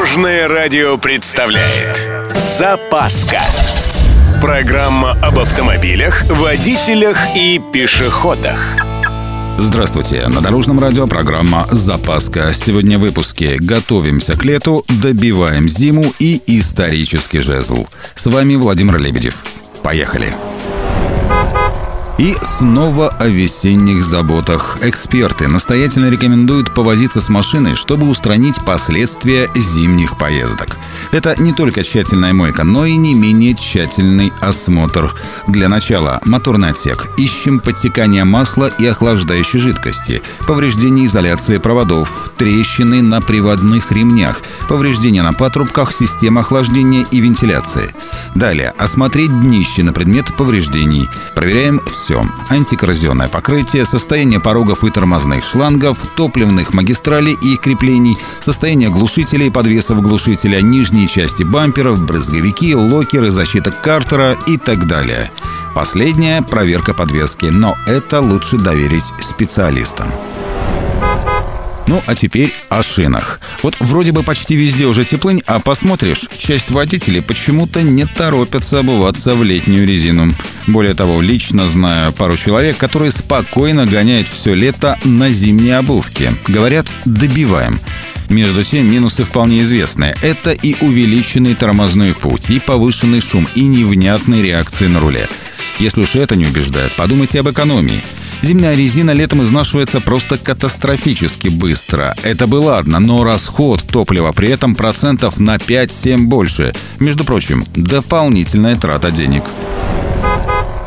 Дорожное радио представляет «Запаска». Программа об автомобилях, водителях и пешеходах. Здравствуйте, на Дорожном радио программа «Запаска». Сегодня в выпуске «Готовимся к лету», «Добиваем зиму» и «Исторический жезл». С вами Владимир Лебедев. Поехали! И снова о весенних заботах. Эксперты настоятельно рекомендуют повозиться с машиной, чтобы устранить последствия зимних поездок. Это не только тщательная мойка, но и не менее тщательный осмотр. Для начала моторный отсек. Ищем подтекание масла и охлаждающей жидкости, повреждения изоляции проводов, трещины на приводных ремнях, повреждения на патрубках, система охлаждения и вентиляции. Далее осмотреть днище на предмет повреждений. Проверяем все. Антикоррозионное покрытие, состояние порогов и тормозных шлангов, топливных магистралей и их креплений, состояние глушителей, подвесов глушителя, нижней части бамперов, брызговики, локеры, защита картера и так далее. Последняя – проверка подвески, но это лучше доверить специалистам. Ну, а теперь о шинах. Вот вроде бы почти везде уже теплынь, а посмотришь, часть водителей почему-то не торопятся обуваться в летнюю резину. Более того, лично знаю пару человек, которые спокойно гоняют все лето на зимней обувке. Говорят, добиваем. Между тем, минусы вполне известны. Это и увеличенный тормозной путь, и повышенный шум, и невнятные реакции на руле. Если уж это не убеждает, подумайте об экономии. Зимняя резина летом изнашивается просто катастрофически быстро. Это бы ладно, но расход топлива при этом процентов на 5-7 больше. Между прочим, дополнительная трата денег.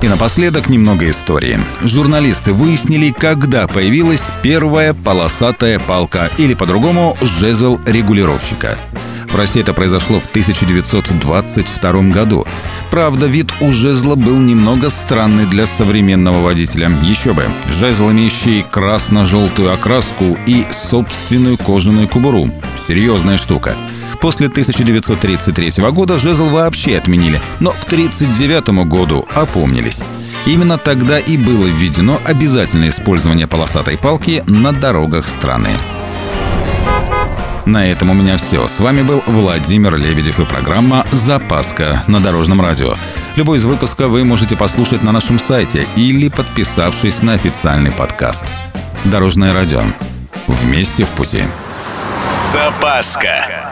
И напоследок немного истории. Журналисты выяснили, когда появилась первая полосатая палка, или по-другому жезл регулировщика. В России это произошло в 1922 году. Правда, вид у жезла был немного странный для современного водителя. Еще бы, жезл, имеющий красно-желтую окраску и собственную кожаную кобуру. Серьезная штука. После 1933 года жезл вообще отменили, но к 1939 году опомнились. Именно тогда и было введено обязательное использование полосатой палки на дорогах страны. На этом у меня все. С вами был Владимир Лебедев и программа «Запаска» на Дорожном радио. Любой из выпусков вы можете послушать на нашем сайте или подписавшись на официальный подкаст. Дорожное радио. Вместе в пути. «Запаска».